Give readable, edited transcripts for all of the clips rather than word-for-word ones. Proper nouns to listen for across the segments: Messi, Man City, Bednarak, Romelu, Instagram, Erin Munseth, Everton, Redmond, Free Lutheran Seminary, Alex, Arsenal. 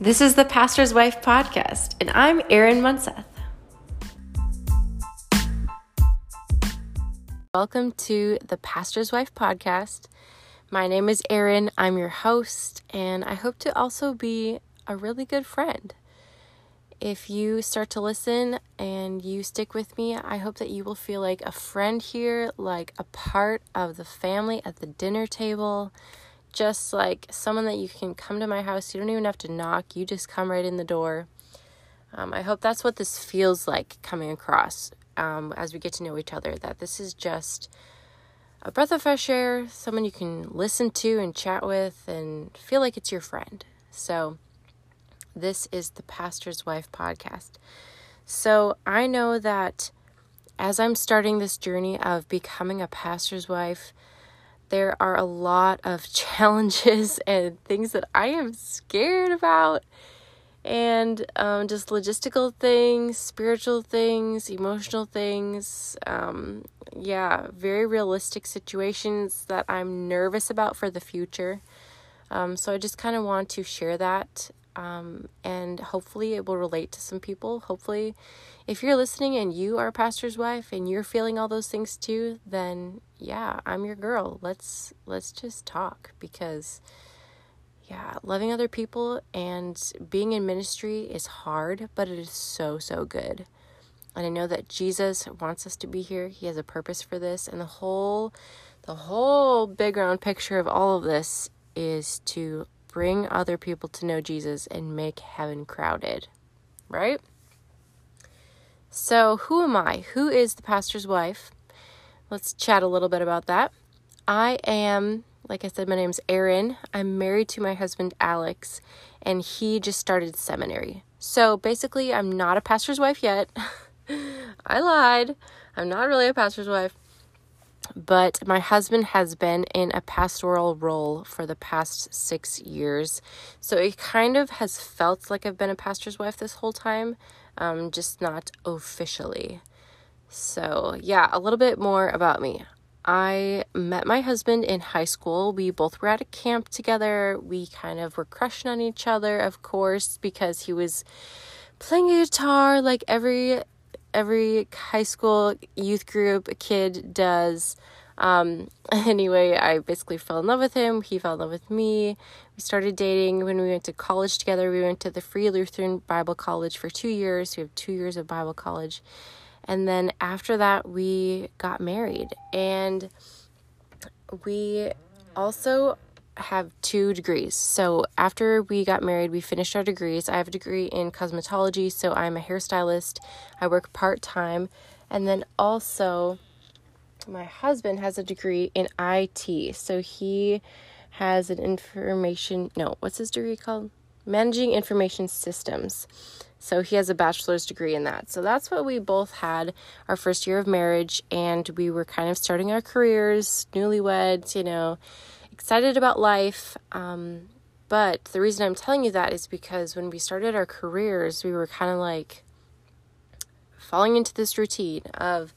This is the Pastor's Wife podcast, and I'm Erin Munseth. Welcome to the Pastor's Wife podcast. My name is Erin. I'm your host, and I hope to also be a really good friend. If you start to listen and you stick with me, I hope that you will feel like a friend here, like a part of the family at the dinner table. Just like someone that you can come to my house. You don't even have to knock. You just come right in the door. I hope that's what this feels like coming across as we get to know each other, that this is just a breath of fresh air, someone you can listen to and chat with and feel like it's your friend. So this is the Pastor's Wife podcast. So I know that as I'm starting this journey of becoming a pastor's wife, there are a lot of challenges and things that I am scared about, and just logistical things, spiritual things, emotional things, very realistic situations that I'm nervous about for the future. So I just kind of want to share that, and hopefully it will relate to some people. Hopefully, if you're listening and you are a pastor's wife and you're feeling all those things too, then yeah, I'm your girl. Let's just talk, because loving other people and being in ministry is hard, but it is so, so good. And I know that Jesus wants us to be here. He has a purpose for this, and the whole big round picture of all of this is to bring other people to know Jesus and make heaven crowded, right? So who am I? Who is the pastor's wife? Let's chat a little bit about that. I am, like I said, my name's Erin. I'm married to my husband, Alex, and he just started seminary. So basically, I'm not a pastor's wife yet. I lied. I'm not really a pastor's wife. But my husband has been in a pastoral role for the past 6 years. So it kind of has felt like I've been a pastor's wife this whole time, just not officially. So yeah, a little bit more about me. I met my husband in high school. We both were at a camp together. We kind of were crushing on each other, of course, because he was playing guitar like every high school youth group kid does. Anyway, I basically fell in love with him. He fell in love with me. We started dating when we went to college together. We went to the Free Lutheran Bible College for 2 years. We have 2 years of Bible college. And then after that, we got married, and we also have 2 degrees. So after we got married, we finished our degrees. I have a degree in cosmetology, so I'm a hairstylist. I work part-time. And then also my husband has a degree in IT. So he has an what's his degree called? Managing Information Systems. So he has a bachelor's degree in that. So that's what we both had our first year of marriage, and we were kind of starting our careers, newlyweds, excited about life. But the reason I'm telling you that is because when we started our careers, we were kind of like falling into this routine of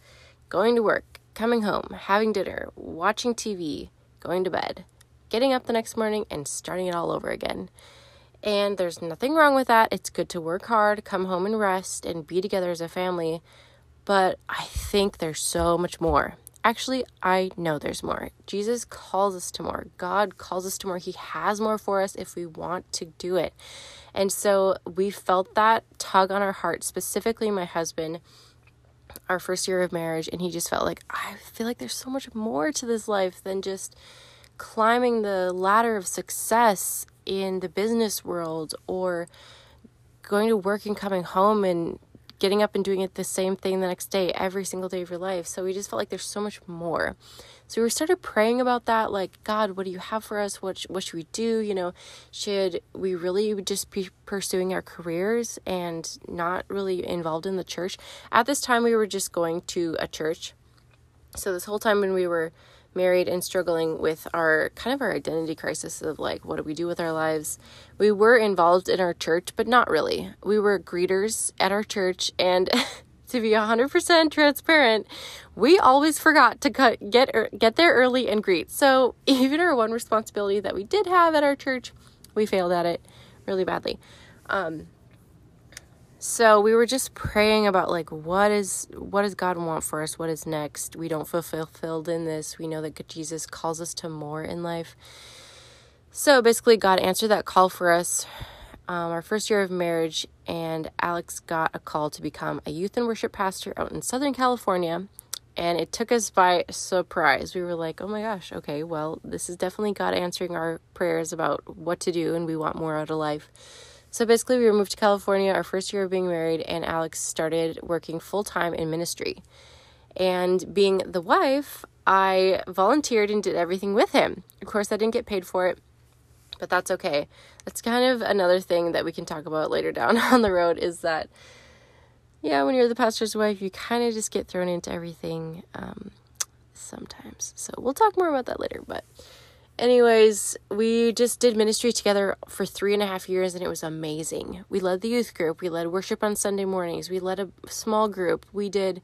going to work, coming home, having dinner, watching TV, going to bed, getting up the next morning, and starting it all over again. And there's nothing wrong with that. It's good to work hard, come home and rest, and be together as a family. But I think there's so much more. Actually, I know there's more. Jesus calls us to more. God calls us to more. He has more for us if we want to do it. And so we felt that tug on our heart, specifically my husband, our first year of marriage. And he just felt like, I feel like there's so much more to this life than just climbing the ladder of success in the business world, or going to work and coming home and getting up and doing it the same thing the next day, every single day of your life. So we just felt like there's so much more. So we started praying about that, like, God, what do you have for us? What should we do? Should we really just be pursuing our careers and not really involved in the church? At this time, we were just going to a church. So this whole time when we were married and struggling with our identity crisis of like, what do we do with our lives? We were involved in our church, but not really. We were greeters at our church, and to be 100% transparent, we always forgot to get there early and greet. So even our one responsibility that we did have at our church, we failed at it really badly. So we were just praying about, like, what does God want for us? What is next? We don't feel fulfilled in this. We know that Jesus calls us to more in life. So basically, God answered that call for us. Our first year of marriage, and Alex got a call to become a youth and worship pastor out in Southern California, and it took us by surprise. We were like, oh my gosh, okay, well, this is definitely God answering our prayers about what to do, and we want more out of life. So basically, we moved to California our first year of being married, and Alex started working full-time in ministry. And being the wife, I volunteered and did everything with him. Of course, I didn't get paid for it, but that's okay. That's kind of another thing that we can talk about later down on the road, is that, yeah, when you're the pastor's wife, you kind of just get thrown into everything sometimes. So we'll talk more about that later. But anyways, we just did ministry together for 3.5 years, and it was amazing. We led the youth group. We led worship on Sunday mornings. We led a small group. We did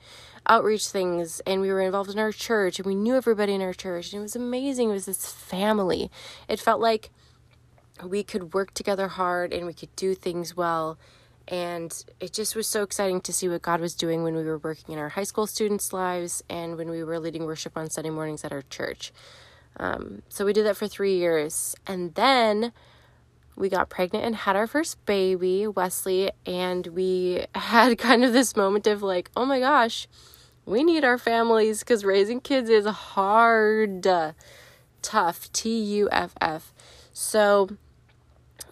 outreach things, and we were involved in our church, and we knew everybody in our church, and it was amazing. It was this family. It felt like we could work together hard and we could do things well. And it just was so exciting to see what God was doing when we were working in our high school students' lives and when we were leading worship on Sunday mornings at our church. So we did that for 3 years. And then we got pregnant and had our first baby, Wesley, and we had kind of this moment of like, oh my gosh, we need our families, because raising kids is hard, tough, T-U-F-F. So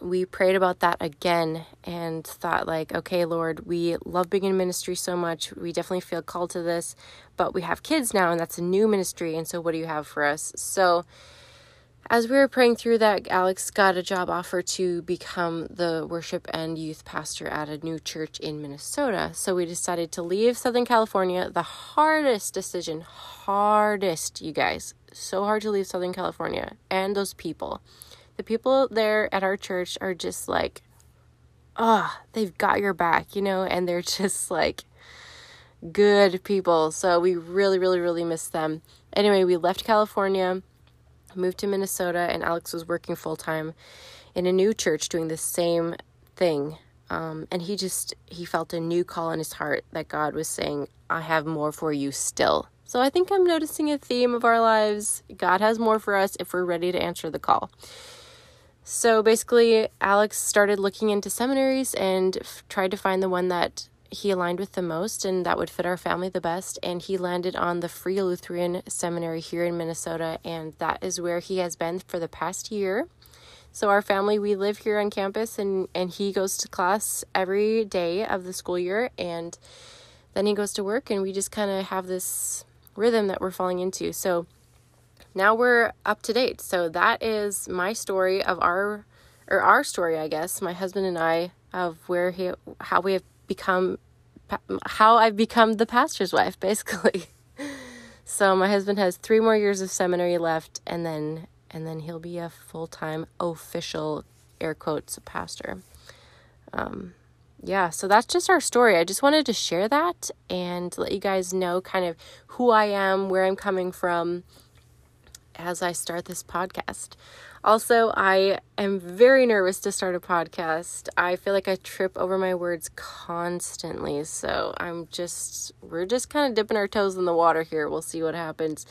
we prayed about that again and thought, like, okay, Lord, we love being in ministry so much. We definitely feel called to this, but we have kids now, and that's a new ministry. And so what do you have for us? So as we were praying through that, Alex got a job offer to become the worship and youth pastor at a new church in Minnesota. So we decided to leave Southern California. The hardest decision, hardest, you guys, so hard to leave Southern California and those people. The people there at our church are just like, oh, they've got your back, you know, and they're just like good people. So we really, really, really miss them. Anyway, we left California, moved to Minnesota, and Alex was working full time in a new church doing the same thing. And he felt a new call in his heart that God was saying, I have more for you still. So I think I'm noticing a theme of our lives. God has more for us if we're ready to answer the call. So basically, Alex started looking into seminaries and tried to find the one that he aligned with the most and that would fit our family the best. And he landed on the Free Lutheran Seminary here in Minnesota. And that is where he has been for the past year. So our family, we live here on campus, and he goes to class every day of the school year. And then he goes to work, and we just kind of have this rhythm that we're falling into. So now we're up to date. So that is my story of our story, I guess, my husband and I, of how I've become the pastor's wife, basically. So my husband has 3 more years of seminary left, and then he'll be a full-time official, air quotes, pastor. Yeah, so that's just our story. I just wanted to share that and let you guys know kind of who I am, where I'm coming from, as I start this podcast. Also, I am very nervous to start a podcast. I feel like I trip over my words constantly. So we're just kind of dipping our toes in the water here. We'll see what happens.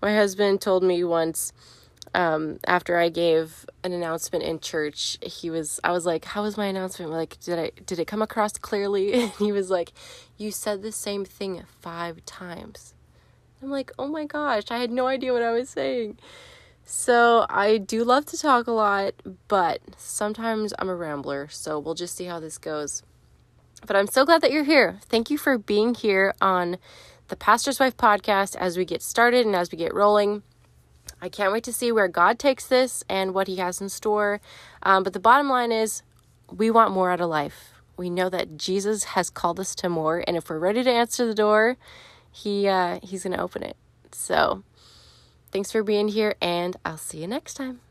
My husband told me once, after I gave an announcement in church, I was like, how was my announcement? We're like, did it come across clearly? And he was like, you said the same thing 5 times. I'm like, oh my gosh, I had no idea what I was saying. So I do love to talk a lot, but sometimes I'm a rambler, so we'll just see how this goes. But I'm so glad that you're here. Thank you for being here on the Pastor's Wife podcast as we get started and as we get rolling. I can't wait to see where God takes this and what he has in store. But the bottom line is, we want more out of life. We know that Jesus has called us to more, and if we're ready to answer the door, he's going to open it. So thanks for being here, and I'll see you next time.